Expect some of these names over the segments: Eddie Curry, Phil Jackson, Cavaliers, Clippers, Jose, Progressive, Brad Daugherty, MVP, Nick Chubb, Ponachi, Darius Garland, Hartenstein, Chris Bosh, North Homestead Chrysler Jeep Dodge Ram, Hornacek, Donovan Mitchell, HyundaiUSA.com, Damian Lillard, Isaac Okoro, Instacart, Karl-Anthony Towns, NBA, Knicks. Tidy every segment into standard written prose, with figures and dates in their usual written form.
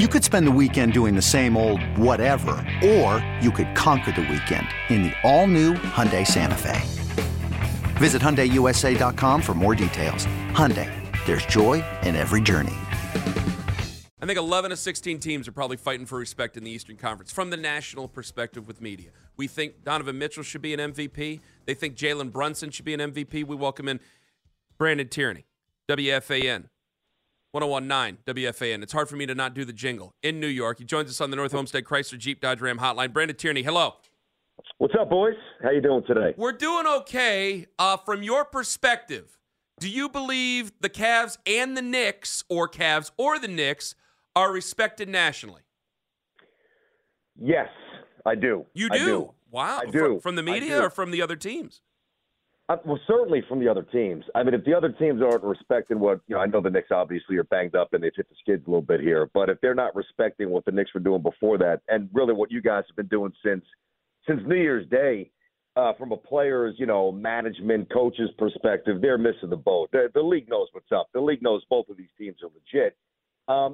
You could spend the weekend doing the same old whatever, or you could conquer the weekend in the all-new Hyundai Santa Fe. Visit HyundaiUSA.com for more details. Hyundai, there's joy in every journey. I think 11 of 16 teams are probably fighting for respect in the Eastern Conference from the national perspective with media. We think Donovan Mitchell should be an MVP. They think Jalen Brunson should be an MVP. We welcome in Brandon Tierney, WFAN. 1019 WFAN. It's hard for me to not do the jingle. In New York, he joins us on the North Homestead Chrysler Jeep Dodge Ram hotline. Brandon Tierney, hello. What's up, boys? How you doing today? We're doing okay. From your perspective, do you believe the Cavs and the Knicks, or Cavs or the Knicks, are respected nationally? Yes, I do. You do? I do. Wow. I do. From the media or from the other teams? Well, certainly from the other teams. I mean, if the other teams aren't respecting what, I know the Knicks obviously are banged up and they've hit the skids a little bit here, but if they're not respecting what the Knicks were doing before that, and really what you guys have been doing since New Year's Day, from a player's, management, coach's perspective, they're missing the boat. The league knows what's up. The league knows both of these teams are legit.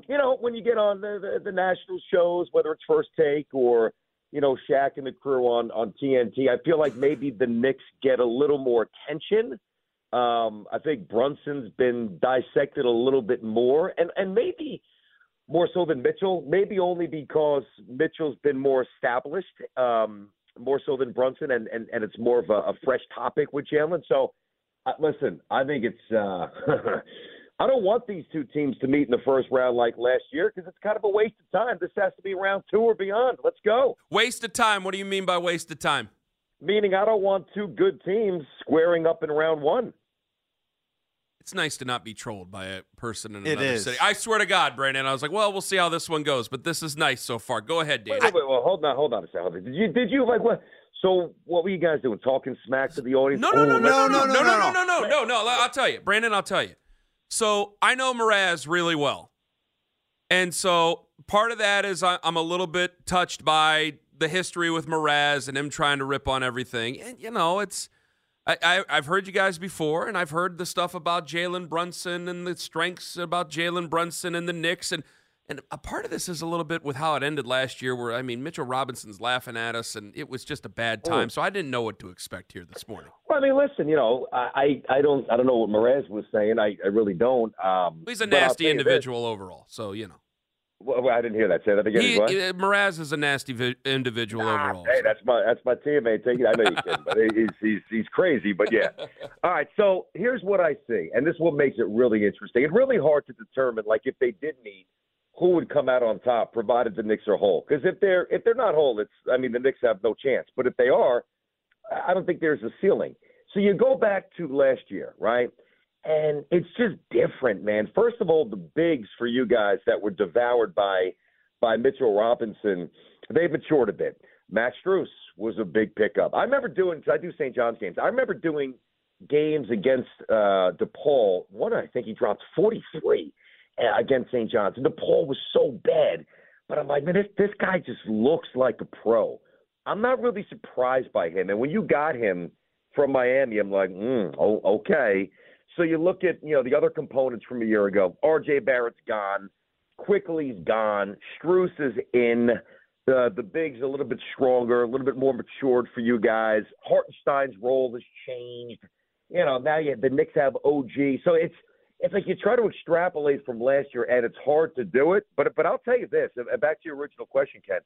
When you get on the national shows, whether it's First Take or Shaq and the crew on TNT. I feel like maybe the Knicks get a little more attention. I think Brunson's been dissected a little bit more, and maybe more so than Mitchell, maybe only because Mitchell's been more established, more so than Brunson, and it's more of a fresh topic with Jalen. So, listen, I think it's I don't want these two teams to meet in the first round like last year because it's kind of a waste of time. This has to be round two or beyond. Let's go. Waste of time. What do you mean by waste of time? Meaning I don't want two good teams squaring up in round one. It's nice to not be trolled by a person in another city. I swear to God, Brandon, I was like, well, we'll see how this one goes, but this is nice so far. Go ahead, Dan. Wait, well, hold on a second. Did you like what? So what were you guys doing? Talking smack to the audience? No. I'll tell you, Brandon. So I know Mraz really well. And so part of that is I'm a little bit touched by the history with Mraz and him trying to rip on everything. And, it's I've heard you guys before, and I've heard the stuff about Jalen Brunson and the strengths about Jalen Brunson and the Knicks. And a part of this is a little bit with how it ended last year where, Mitchell Robinson's laughing at us, and it was just a bad time. So I didn't know what to expect here this morning. Well, listen, I don't know what Mraz was saying. I really don't. He's a nasty individual overall, so, Well, I didn't hear that. Say that again. Mraz is a nasty individual overall. Hey, so. That's my teammate. Take it. I know you kidding, but he's crazy. But yeah. All right. So here's what I see, and this is what makes it really interesting. It's really hard to determine, like if they did meet, who would come out on top, provided the Knicks are whole. Because if they're not whole, the Knicks have no chance. But if they are, I don't think there's a ceiling. So you go back to last year, right? And it's just different, man. First of all, the bigs for you guys that were devoured by Mitchell Robinson, they've matured a bit. Matt Struess was a big pickup. I remember I do St. John's games. I remember doing games against DePaul. I think he dropped 43. Against St. John's. And DePaul was so bad. But I'm like, man, this guy just looks like a pro. I'm not really surprised by him. And when you got him from Miami, I'm like, okay. So you look at, the other components from a year ago. R.J. Barrett's gone. Quickly's gone. Struess is in. The big's a little bit stronger, a little bit more matured for you guys. Hartenstein's role has changed. Now the Knicks have OG. So it's like you try to extrapolate from last year, and it's hard to do it. But I'll tell you this, back to your original question, Ken.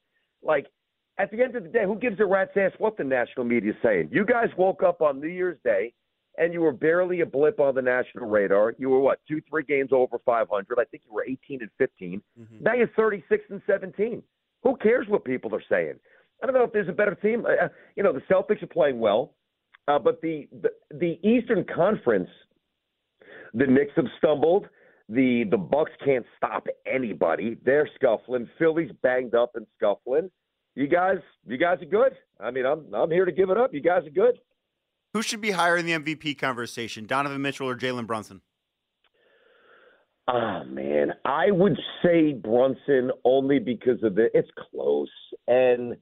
Like, at the end of the day, who gives a rat's ass what the national media is saying? You guys woke up on New Year's Day, and you were barely a blip on the national radar. You were, what, 2-3 games over 500? I think you were 18-15. Mm-hmm. Now you're 36-17. Who cares what people are saying? I don't know if there's a better team. The Celtics are playing well, but the Eastern Conference – the Knicks have stumbled. The Bucks can't stop anybody. They're scuffling. Philly's banged up and scuffling. You guys are good. I mean, I'm here to give it up. You guys are good. Who should be higher in the MVP conversation, Donovan Mitchell or Jalen Brunson? Oh, man. I would say Brunson only because of it's close. And,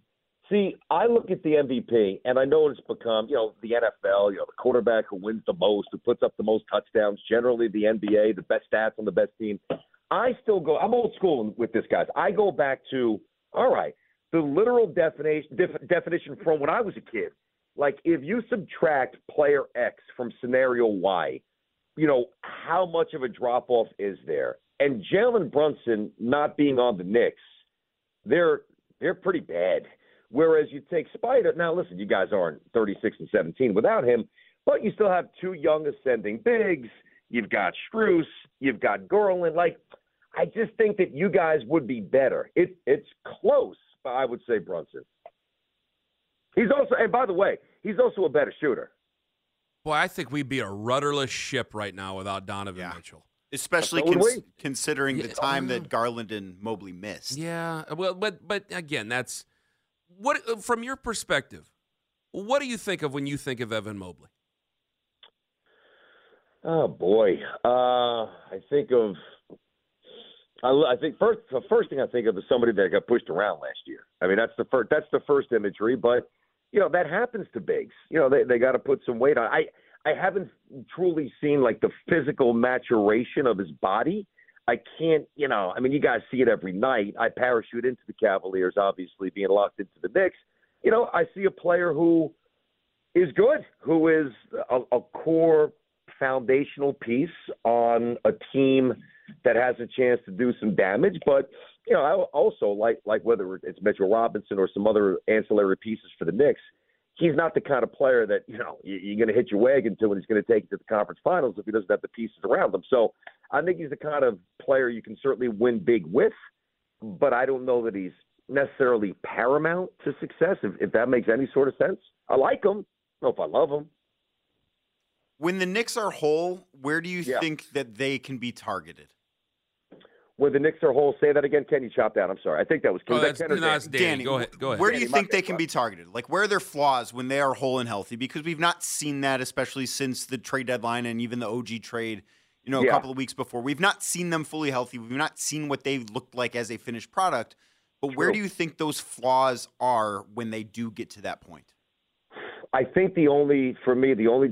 see, I look at the MVP, and I know it's become, the NFL, the quarterback who wins the most, who puts up the most touchdowns, generally the NBA, the best stats on the best team. I'm old school with this, guys. I go back to, all right, the literal definition from when I was a kid. Like, if you subtract player X from scenario Y, how much of a drop-off is there? And Jalen Brunson not being on the Knicks, they're pretty bad. Whereas you take Spider – now, listen, you guys aren't 36-17 without him, but you still have two young ascending bigs. You've got Struess. You've got Garland. Like, I just think that you guys would be better. It's close, but I would say Brunson. He's also, and by the way, he's also a better shooter. Boy, I think we'd be a rudderless ship right now without Donovan Mitchell. Especially considering the time that Garland and Mobley missed. Yeah, well, but again, that's – what from your perspective, what do you think of when you think of Evan Mobley? Oh, boy. The first thing I think of is somebody that got pushed around last year. I mean, that's the first imagery, but – that happens to bigs. They got to put some weight on. I haven't truly seen, the physical maturation of his body. I can't, I mean, you guys see it every night. I parachute into the Cavaliers, obviously, being locked into the Knicks. I see a player who is good, who is a core foundational piece on a team that has a chance to do some damage, but – I also like whether it's Mitchell Robinson or some other ancillary pieces for the Knicks, he's not the kind of player that, you're going to hit your wagon to and he's going to take you to the conference finals if he doesn't have the pieces around him. So I think he's the kind of player you can certainly win big with, but I don't know that he's necessarily paramount to success, if that makes any sort of sense. I like him. I don't know if I love him. When the Knicks are whole, where do you think that they can be targeted? Where the Knicks are whole, say that again. Can you chop down? I'm sorry. I think that was Ken. Danny. Go ahead. Where do you think they can be targeted? Where are their flaws when they are whole and healthy? Because we've not seen that, especially since the trade deadline and even the OG trade, a couple of weeks before. We've not seen them fully healthy. We've not seen what they looked like as a finished product. But True. Where do you think those flaws are when they do get to that point? I think the only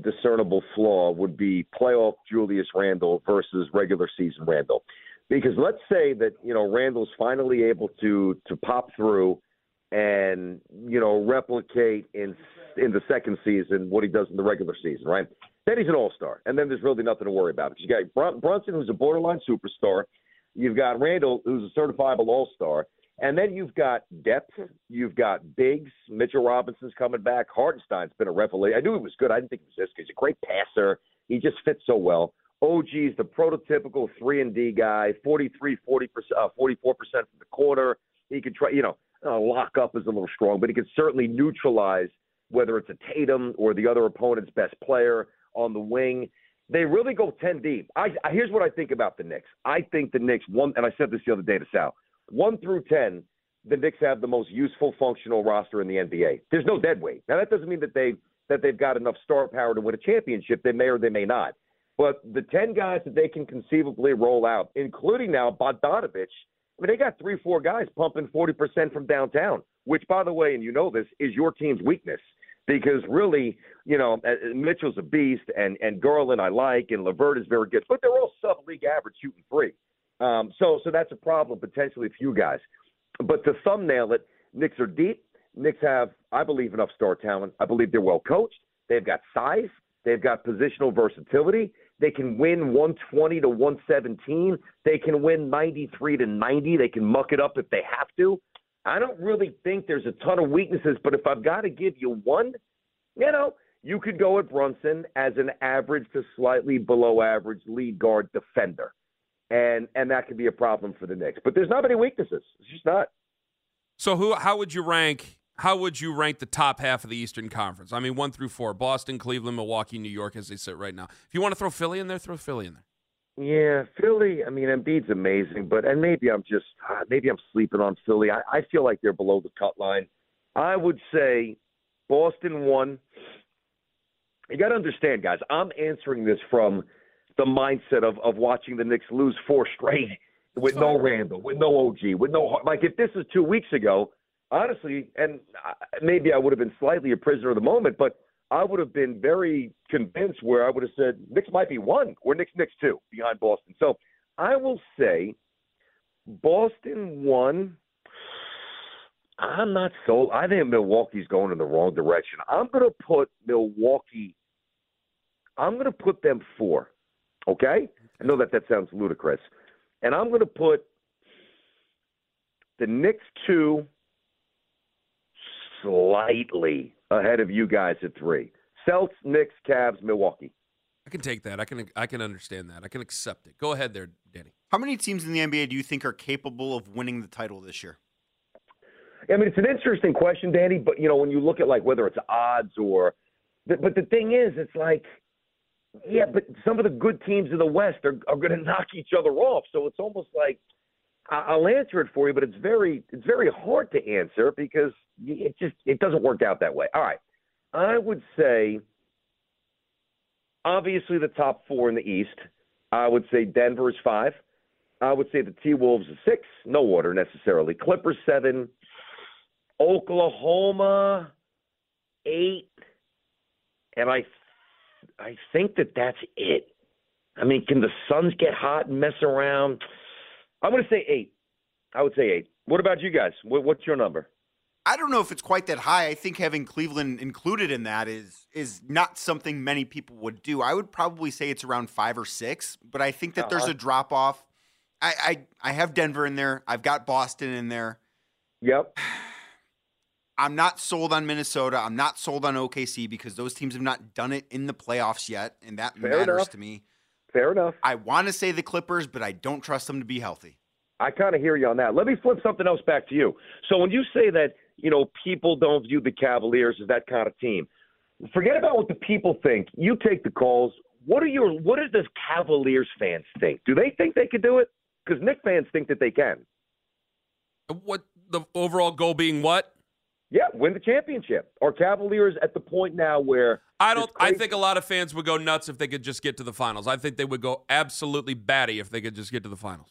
discernible flaw would be playoff Julius Randle versus regular season Randle. Because let's say that, Randle's finally able to pop through and, replicate in the second season what he does in the regular season, right? Then he's an all-star, and then there's really nothing to worry about. Because you got Brunson, who's a borderline superstar. You've got Randle, who's a certifiable all-star. And then you've got depth. You've got bigs. Mitchell Robinson's coming back. Hartenstein's been a revelation. I knew he was good. I didn't think he was this good. He's a great passer. He just fits so well. OG's the prototypical 3-and-D guy, 44% from the corner. He can try, lock up is a little strong, but he can certainly neutralize whether it's a Tatum or the other opponent's best player on the wing. They really go 10 deep. Here's what I think about the Knicks. I think the Knicks, and I said this the other day to Sal, 1 through 10, the Knicks have the most useful, functional roster in the NBA. There's no dead weight. Now, that doesn't mean that they've got enough star power to win a championship. They may or they may not. But the 10 guys that they can conceivably roll out, including now Bogdanovich, they got 3-4 guys pumping 40% from downtown, which, by the way, and this, is your team's weakness. Because really, Mitchell's a beast, and Garland I like, and LeVert is very good. But they're all sub-league average shooting three. So that's a problem potentially for you guys. But to thumbnail it, Knicks are deep. Knicks have, I believe, enough star talent. I believe they're well coached. They've got size. They've got positional versatility. They can win 120-117. They can win 93-90. They can muck it up if they have to. I don't really think there's a ton of weaknesses, but if I've got to give you one, you could go at Brunson as an average to slightly below average lead guard defender. And that could be a problem for the Knicks. But there's not many weaknesses. It's just not. So how would you rank the top half of the Eastern Conference? I mean, 1 through 4, Boston, Cleveland, Milwaukee, New York, as they sit right now. If you want to throw Philly in there, Yeah, Philly, I mean, Embiid's amazing, but and maybe I'm sleeping on Philly. I feel like they're below the cut line. I would say Boston won. You got to understand, guys, I'm answering this from the mindset of watching the Knicks lose four straight with no Randall, with no OG, with no – like if this is 2 weeks ago, honestly, and maybe I would have been slightly a prisoner of the moment, but I would have been very convinced where I would have said Knicks might be one or Knicks two behind Boston. So I will say Boston won. I'm not sold. I think Milwaukee's going in the wrong direction. I'm going to put Milwaukee – I'm going to put them four, okay? I know that sounds ludicrous. And I'm going to put the Knicks two slightly ahead of you guys at three. Celtics, Knicks, Cavs, Milwaukee. I can take that. I can understand that. I can accept it. Go ahead there, Danny. How many teams in the NBA do you think are capable of winning the title this year? I mean, it's an interesting question, Danny, but, you know, when you look at, like, whether it's odds or – but the thing is, it's like, yeah, but some of the good teams in the West are going to knock each other off. So it's almost like I'll answer it for you, but it's very hard to answer because it doesn't work out that way. All right. I would say, obviously, the top four in the East. I would say Denver is five. I would say the T-Wolves are six. No order necessarily. Clippers, seven. Oklahoma, eight, and I think that's it. I mean, can the Suns get hot and mess around? I'm going to say eight. I would say eight. What about you guys? What's your number? I don't know if it's quite that high. I think having Cleveland included in that is not something many people would do. I would probably say it's around five or six, but I think that there's a drop-off. I have Denver in there. I've got Boston in there. Yep. I'm not sold on Minnesota. I'm not sold on OKC because those teams have not done it in the playoffs yet, and that matters to me. Fair enough. I want to say the Clippers, but I don't trust them to be healthy. I kind of hear you on that. Let me flip something else back to you. So when you say that, you know, people don't view the Cavaliers as that kind of team, forget about what the people think. You take the calls. What does the Cavaliers fans think? Do they think they could do it? Because Knicks fans think that they can. What the overall goal being what? Yeah, win the championship. Are Cavaliers at the point now where I think a lot of fans would go nuts if they could just get to the finals. I think they would go absolutely batty if they could just get to the finals.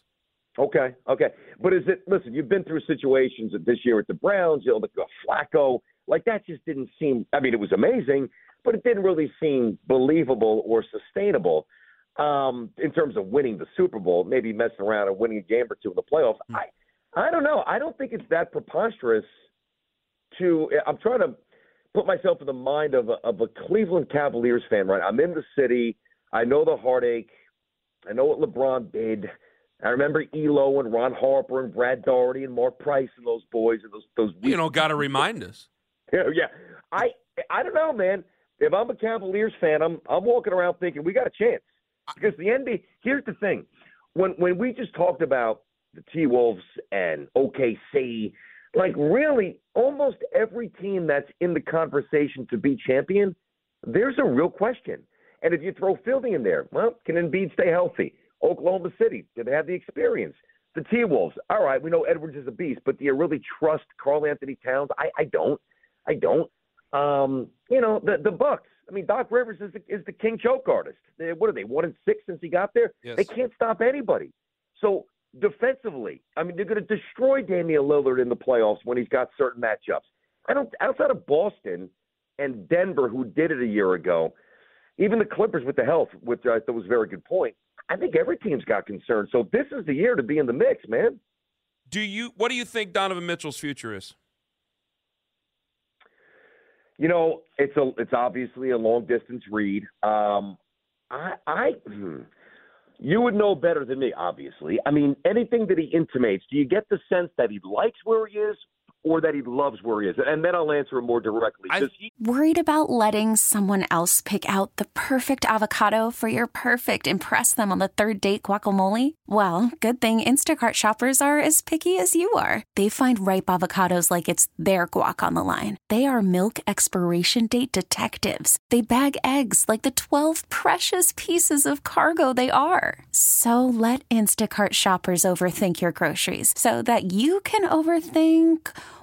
Okay. But listen, you've been through situations this year with the Browns, you know, the Flacco. Like, that just didn't seem, I mean, it was amazing, but it didn't really seem believable or sustainable in terms of winning the Super Bowl, maybe messing around and winning a game or two in the playoffs. I don't know. I don't think it's that preposterous. I'm trying to put myself in the mind of a Cleveland Cavaliers fan, right? I'm in the city. I know the heartache. I know what LeBron did. I remember Elo and Ron Harper and Brad Daugherty and Mark Price and those boys and those. You know, got to remind us. Yeah. I don't know, man. If I'm a Cavaliers fan, I'm walking around thinking we got a chance because the NBA. Here's the thing: when we just talked about the T-Wolves and OKC. Like, really, almost every team that's in the conversation to be champion, there's a real question. And if you throw Philly in there, well, can Embiid stay healthy? Oklahoma City, do they have the experience? The T-Wolves, all right, we know Edwards is a beast, but do you really trust Karl-Anthony Towns? I don't. You know, the Bucks. I mean, Doc Rivers is the king choke artist. What are they, 1-6 since he got there? Yes. They can't stop anybody. So defensively, I mean, they're going to destroy Damian Lillard in the playoffs when he's got certain matchups. Outside of Boston and Denver, who did it a year ago, even the Clippers with the health, which I thought was a very good point, I think every team's got concerns. So this is the year to be in the mix, man. What do you think Donovan Mitchell's future is? You know, it's obviously a long-distance read. You would know better than me, obviously. I mean, anything that he intimates, do you get the sense that he likes where he is? or that he loves where he is. And then I'll answer him more directly. Worried about letting someone else pick out the perfect avocado for your perfect impress them on the third date guacamole? Well, good thing Instacart shoppers are as picky as you are. They find ripe avocados like it's their guac on the line. They are milk expiration date detectives. They bag eggs like the 12 precious pieces of cargo they are. So let Instacart shoppers overthink your groceries so that you can overthink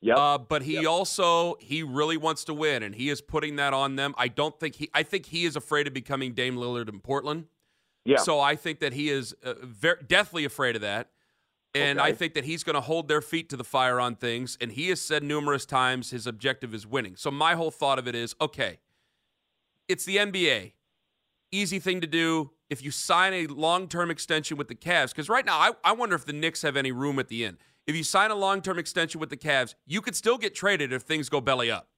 Yeah, but he also really wants to win, and he is putting that on them. I think he is afraid of becoming Dame Lillard in Portland. Yeah. So I think that he is deathly afraid of that, and okay. I think that he's going to hold their feet to the fire on things. And he has said numerous times his objective is winning. So my whole thought of it is, okay, it's the NBA, easy thing to do if you sign a long-term extension with the Cavs. Because right now, I wonder if the Knicks have any room at the end. If you sign a long-term extension with the Cavs, you could still get traded if things go belly up.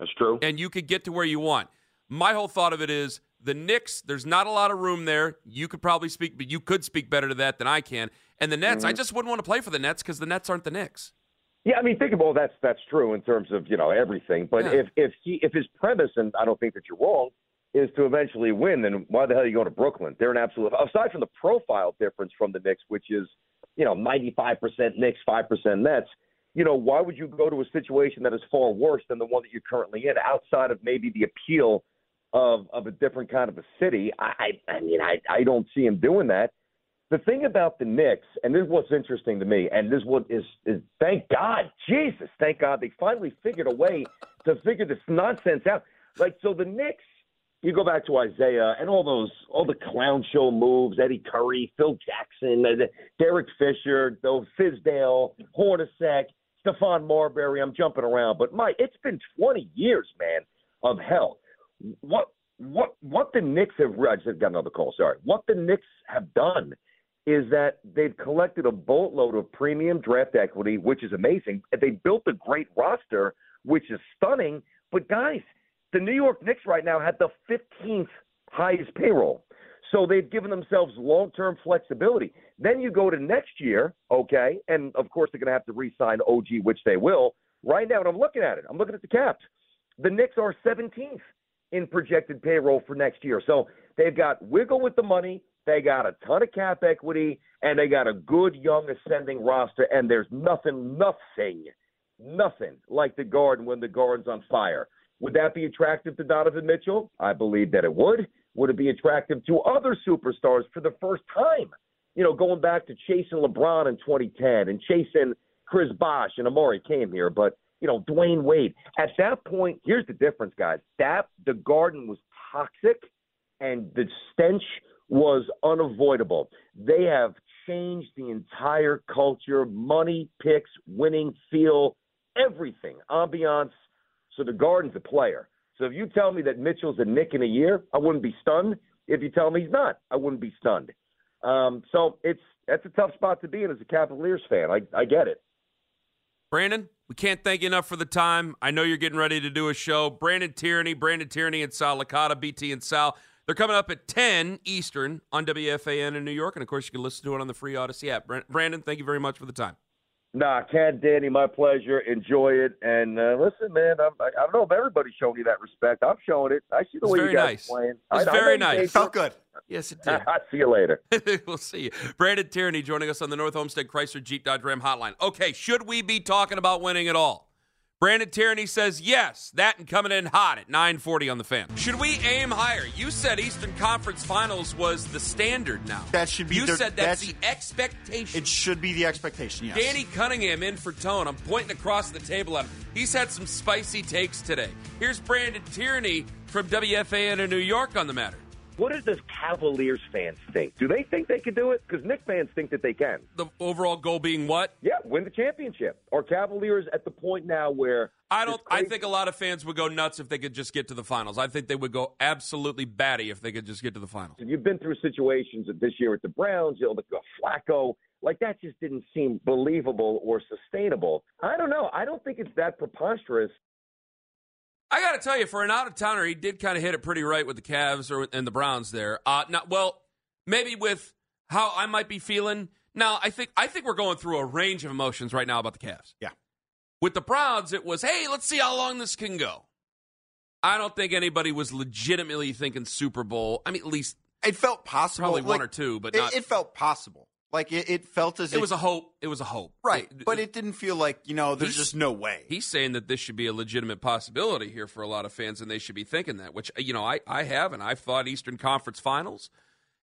That's true. And you could get to where you want. My whole thought of it is the Knicks, there's not a lot of room there. You could probably speak, but you could speak better to that than I can. And the Nets, I just wouldn't want to play for the Nets because the Nets aren't the Knicks. Yeah, I mean, think of all that's true in terms of, you know, everything. But if his premise, and I don't think that you're wrong, is to eventually win, then why the hell are you going to Brooklyn? They're an absolute, aside from the profile difference from the Knicks, which is, you know, 95% Knicks, 5% Nets, you know, why would you go to a situation that is far worse than the one that you're currently in, outside of maybe the appeal of a different kind of a city? I mean, I don't see him doing that. The thing about the Knicks, and this is what's interesting to me, and this is what is thank God, Jesus, thank God, they finally figured a way to figure this nonsense out. Like, so the Knicks, you go back to Isaiah and all the clown show moves, Eddie Curry, Phil Jackson, Derek Fisher, Fizdale, Hornacek, Stephon Marbury. I'm jumping around, but it's been 20 years, man, of hell. What the Knicks have I just got another call. Sorry. What the Knicks have done is that they've collected a boatload of premium draft equity, which is amazing. They built a great roster, which is stunning. But guys, the New York Knicks right now had the 15th highest payroll. So they've given themselves long-term flexibility. Then you go to next year, okay, and of course they're going to have to re-sign OG, which they will. Right now, and I'm looking at the Caps. The Knicks are 17th in projected payroll for next year. So they've got wiggle with the money, they got a ton of cap equity, and they got a good, young, ascending roster, and there's nothing like the Garden when the Garden's on fire. Would that be attractive to Donovan Mitchell? I believe that it would. Would it be attractive to other superstars for the first time? You know, going back to chasing LeBron in 2010 and chasing Chris Bosh, and Amari came here, but, you know, Dwayne Wade. At that point, here's the difference, guys. The Garden was toxic and the stench was unavoidable. They have changed the entire culture, money, picks, winning, feel, everything, ambiance. So the Garden's a player. So if you tell me that Mitchell's a Knick in a year, I wouldn't be stunned. If you tell me he's not, I wouldn't be stunned. So that's a tough spot to be in as a Cavaliers fan. I get it. Brandon, we can't thank you enough for the time. I know you're getting ready to do a show. Brandon Tierney and Sal Licata, BT and Sal. They're coming up at 10 Eastern on WFAN in New York. And, of course, you can listen to it on the free Odyssey app. Brandon, thank you very much for the time. Nah, Ken, Danny, my pleasure. Enjoy it. And listen, man, I don't know if everybody's showing you that respect. I'm showing it. I see the way you guys are playing. It's very nice. It felt good. Yes, it did. I'll see you later. We'll see you. Brandon Tierney joining us on the North Homestead Chrysler Jeep Dodge Ram hotline. Okay, should we be talking about winning at all? Brandon Tierney says yes. That and coming in hot at 9:40 on the Fan. Should we aim higher? You said Eastern Conference Finals was the standard now. That should be. You said that's the expectation. It should be the expectation, yes. Danny Cunningham in for Tone. I'm pointing across the table at him. He's had some spicy takes today. Here's Brandon Tierney from WFAN in New York on the matter. What does this Cavaliers fans think? Do they think they could do it? Because Knicks fans think that they can. The overall goal being what? Yeah, win the championship. Are Cavaliers at the point now where I think a lot of fans would go nuts if they could just get to the finals. I think they would go absolutely batty if they could just get to the finals. You've been through situations this year with the Browns, you know, the Flacco. Like, that just didn't seem believable or sustainable. I don't know. I don't think it's that preposterous. I got to tell you, for an out-of-towner, he did kind of hit it pretty right with the Cavs and the Browns there. Maybe with how I might be feeling. Now, I think we're going through a range of emotions right now about the Cavs. Yeah. With the Browns, it was, hey, let's see how long this can go. I don't think anybody was legitimately thinking Super Bowl. I mean, at least it felt possible. Probably like, one or two, but not. It felt possible. Like, it felt as if... It was a hope. Right, but it didn't feel like, you know, there's just no way. He's saying that this should be a legitimate possibility here for a lot of fans, and they should be thinking that, which, you know, I have, and I've thought Eastern Conference Finals,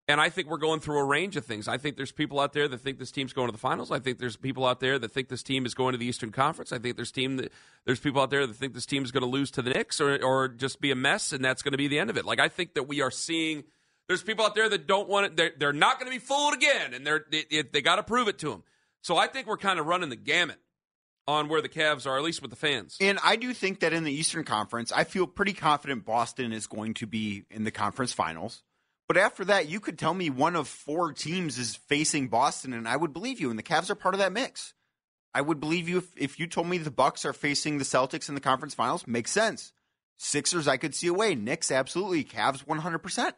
and I think we're going through a range of things. I think there's people out there that think this team's going to the finals. I think there's people out there that think this team is going to the Eastern Conference. I think there's people out there that think this team is going to lose to the Knicks or just be a mess, and that's going to be the end of it. Like, I think that we are seeing... There's people out there that don't want it. They're not going to be fooled again, and they got to prove it to them. So I think we're kind of running the gamut on where the Cavs are, at least with the fans. And I do think that in the Eastern Conference, I feel pretty confident Boston is going to be in the conference finals. But after that, you could tell me one of four teams is facing Boston, and I would believe you, and the Cavs are part of that mix. I would believe you if you told me the Bucks are facing the Celtics in the conference finals. Makes sense. Sixers, I could see a way. Knicks, absolutely. Cavs, 100%.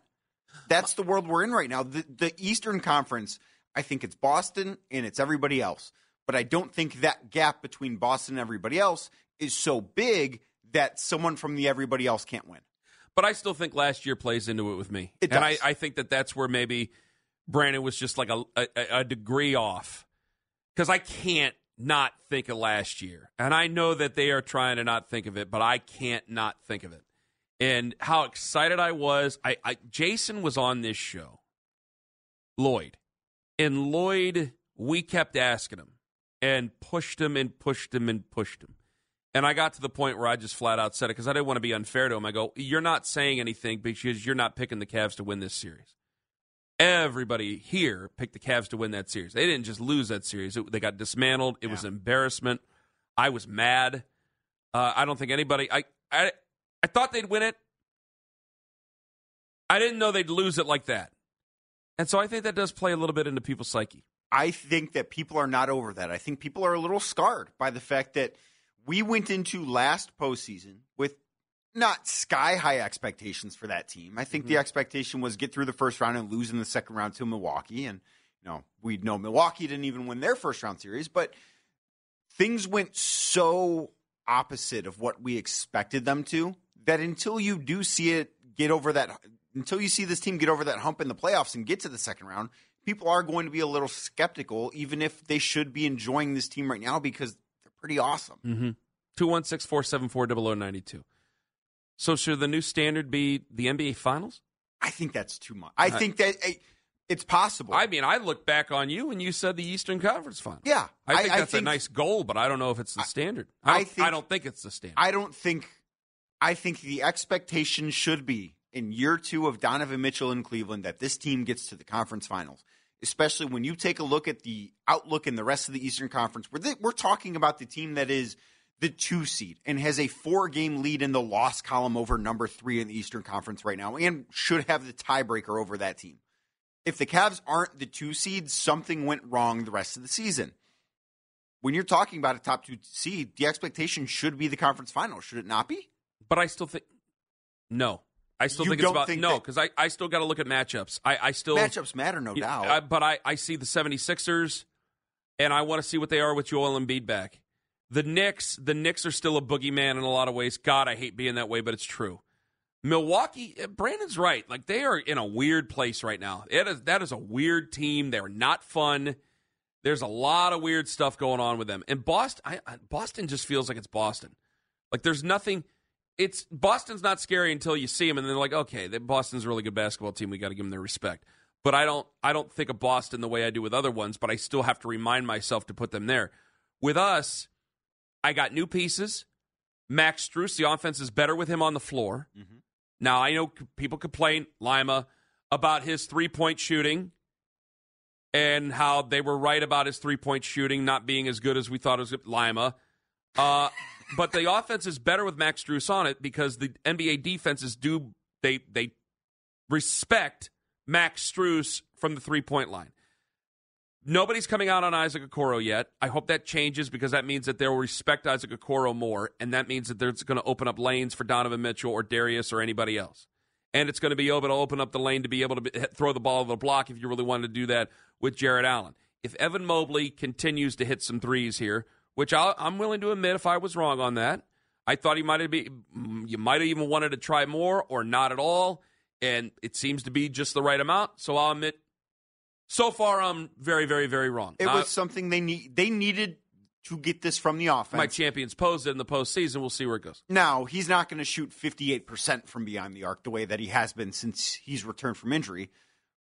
That's the world we're in right now. The Eastern Conference, I think it's Boston and it's everybody else. But I don't think that gap between Boston and everybody else is so big that someone from the everybody else can't win. But I still think last year plays into it with me. It does. And I think that that's where maybe Brandon was just like a degree off. Because I can't not think of last year. And I know that they are trying to not think of it, but I can't not think of it. And how excited I was. Jason was on this show, Lloyd. And Lloyd, we kept asking him and pushed him and pushed him and pushed him. And I got to the point where I just flat out said it because I didn't want to be unfair to him. I go, you're not saying anything because you're not picking the Cavs to win this series. Everybody here picked the Cavs to win that series. They didn't just lose that series. They got dismantled. It was an embarrassment. I was mad. I don't think anybody... I thought they'd win it. I didn't know they'd lose it like that. And so I think that does play a little bit into people's psyche. I think that people are not over that. I think people are a little scarred by the fact that we went into last postseason with not sky-high expectations for that team. I think the expectation was get through the first round and lose in the second round to Milwaukee. And, you know, we know Milwaukee didn't even win their first round series. But things went so opposite of what we expected them to. That until you do see it get over that, until you see this team get over that hump in the playoffs and get to the second round, people are going to be a little skeptical, even if they should be enjoying this team right now because they're pretty awesome. 216-474-0092. So should the new standard be the NBA Finals? I think that's too much. I think that it's possible. I mean, I look back on you and you said the Eastern Conference Finals. Yeah. I think that's a nice goal, but I don't know if it's the standard. I don't think it's the standard. I think the expectation should be in year two of Donovan Mitchell in Cleveland that this team gets to the conference finals, especially when you take a look at the outlook in the rest of the Eastern Conference. We're talking about the team that is the 2 seed and has a 4-game lead in the loss column over number 3 in the Eastern Conference right now and should have the tiebreaker over that team. If the Cavs aren't the 2 seed, something went wrong the rest of the season. When you're talking about a top 2 seed, the expectation should be the conference final, should it not be? But I still think no. I still think it's about no because I still got to look at matchups. I still matchups matter, no doubt. But I see the 76ers. and I want to see what they are with Joel Embiid back. The Knicks are still a boogeyman in a lot of ways. God, I hate being that way, but it's true. Milwaukee, Brandon's right. Like, they are in a weird place right now. That is a weird team. They're not fun. There's a lot of weird stuff going on with them. And Boston just feels like it's Boston. Like, there's nothing. Boston's not scary until you see them, and they're like, okay, Boston's a really good basketball team. We got to give them their respect. But I don't think of Boston the way I do with other ones, but I still have to remind myself to put them there. With us, I got new pieces. Max Struess, the offense is better with him on the floor. Mm-hmm. Now, I know people complain, Lima, about his three-point shooting and how they were right about his three-point shooting not being as good as we thought it was. Lima. But the offense is better with Max Struess on it because the NBA defenses they respect Max Struess from the three-point line. Nobody's coming out on Isaac Okoro yet. I hope that changes because that means that they'll respect Isaac Okoro more, and that means that they're going to open up lanes for Donovan Mitchell or Darius or anybody else. And it's going to be able to open up the lane to be able to throw the ball over the block if you really wanted to do that with Jarrett Allen. If Evan Mobley continues to hit some threes here, which I'm willing to admit if I was wrong on that, I thought you might have even wanted to try more or not at all, and it seems to be just the right amount, so I'll admit, so far, I'm very, very, very wrong. It was something they needed to get this from the offense. My champions posed it in the postseason. We'll see where it goes. Now, he's not going to shoot 58% from beyond the arc the way that he has been since he's returned from injury.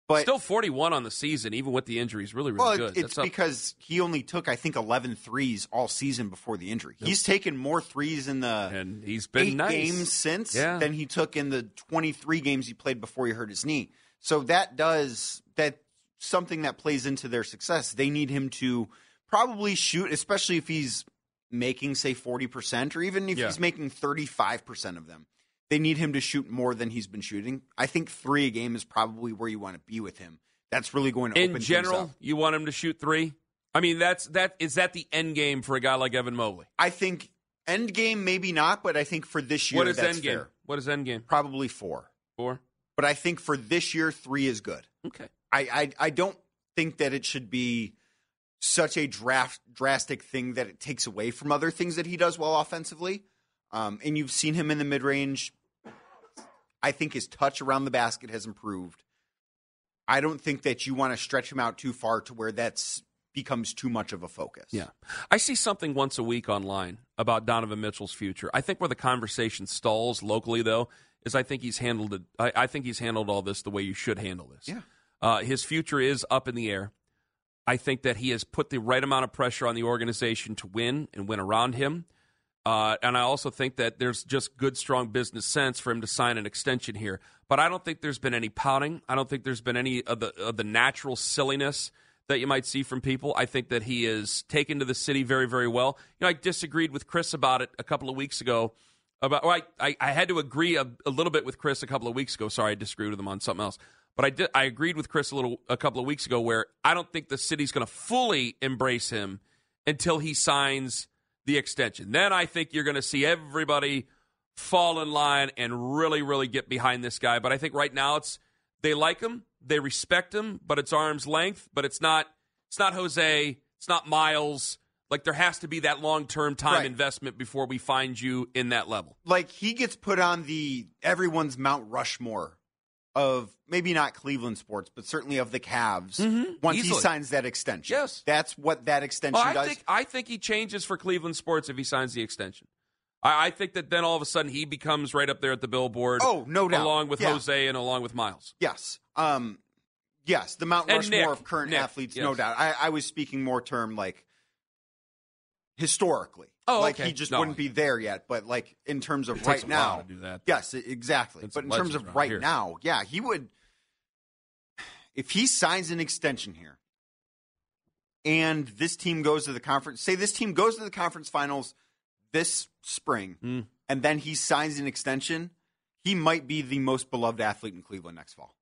But still 41 on the season, even with the injuries, really, really good. It's because he only took, I think, 11 threes all season before the injury. Yep. He's taken more threes in the and he's been eight nice. Games since than he took in the 23 games he played before he hurt his knee. So that does that. Something that plays into their success. They need him to probably shoot, especially if he's making, say, 40%, or even if he's making 35% of them. They need him to shoot more than he's been shooting. I think 3 a game is probably where you want to be with him. That's really going to open things up. In general, you want him to shoot 3? I mean, is that the end game for a guy like Evan Mobley? I think end game maybe not, but I think for this year, that's fair. What is end game? Probably 4. 4? But I think for this year, 3 is good. Okay. I don't think that it should be such a drastic thing that it takes away from other things that he does well offensively. And you've seen him in the mid-range. I think his touch around the basket has improved. I don't think that you want to stretch him out too far to where that becomes too much of a focus. Yeah. I see something once a week online about Donovan Mitchell's future. I think where the conversation stalls locally, though, is I think he's handled it. I think he's handled all this the way you should handle this. Yeah. His future is up in the air. I think that he has put the right amount of pressure on the organization to win and win around him. And I also think that there's just good, strong business sense for him to sign an extension here. But I don't think there's been any pouting. I don't think there's been any of the natural silliness that you might see from people. I think that he is taken to the city very, very well. You know, I disagreed with Chris about it a couple of weeks ago. I had to agree a little bit with Chris a couple of weeks ago. Sorry, I disagreed with him on something else. But I agreed with Chris a couple of weeks ago where I don't think the city's going to fully embrace him until he signs the extension. Then I think you're going to see everybody fall in line and really, really get behind this guy. But I think right now they like him, they respect him, but it's arm's length. But it's not Jose, it's not Miles. Like, there has to be that long-term time investment before we find you in that level. Like, he gets put on everyone's Mount Rushmore of maybe not Cleveland sports, but certainly of the Cavs once he signs that extension. Yes. That's what that extension does. I think he changes for Cleveland sports if he signs the extension. I think that then all of a sudden he becomes right up there at the billboard. Oh, no doubt. Along with Jose and along with Miles. Yes. Yes, the Mount Rushmore of current athletes, no doubt. I was speaking more term like historically. Oh, like okay. He just wouldn't be there yet, but like in terms of right now, to do that. Yes, exactly. It's but in terms of right now, yeah, he would. If he signs an extension here, and this team goes to the conference, say this team goes to the conference finals this spring, and then he signs an extension, he might be the most beloved athlete in Cleveland next fall.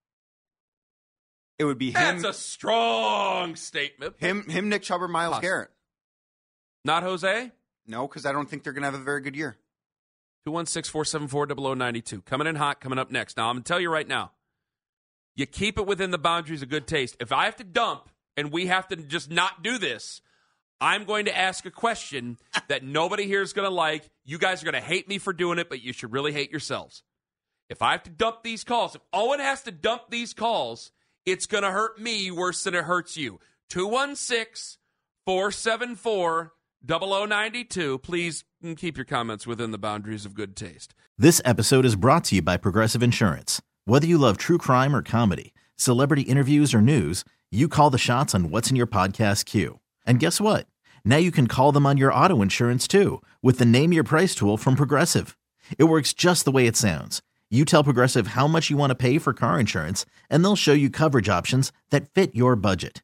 It would be him. That's a strong statement. Him, Nick Chubb, or Miles Garrett. Not Jose. No, because I don't think they're going to have a very good year. 216-474-0092. Coming in hot, coming up next. Now, I'm going to tell you right now, you keep it within the boundaries of good taste. If I have to dump and we have to just not do this, I'm going to ask a question that nobody here is going to like. You guys are going to hate me for doing it, but you should really hate yourselves. If I have to dump these calls, if Owen has to dump these calls, it's going to hurt me worse than it hurts you. 216-474-0092. Please keep your comments within the boundaries of good taste. This episode is brought to you by Progressive Insurance. Whether you love true crime or comedy, celebrity interviews or news, you call the shots on what's in your podcast queue. And guess what? Now you can call them on your auto insurance too with the Name Your Price tool from Progressive. It works just the way it sounds. You tell Progressive how much you want to pay for car insurance, and they'll show you coverage options that fit your budget.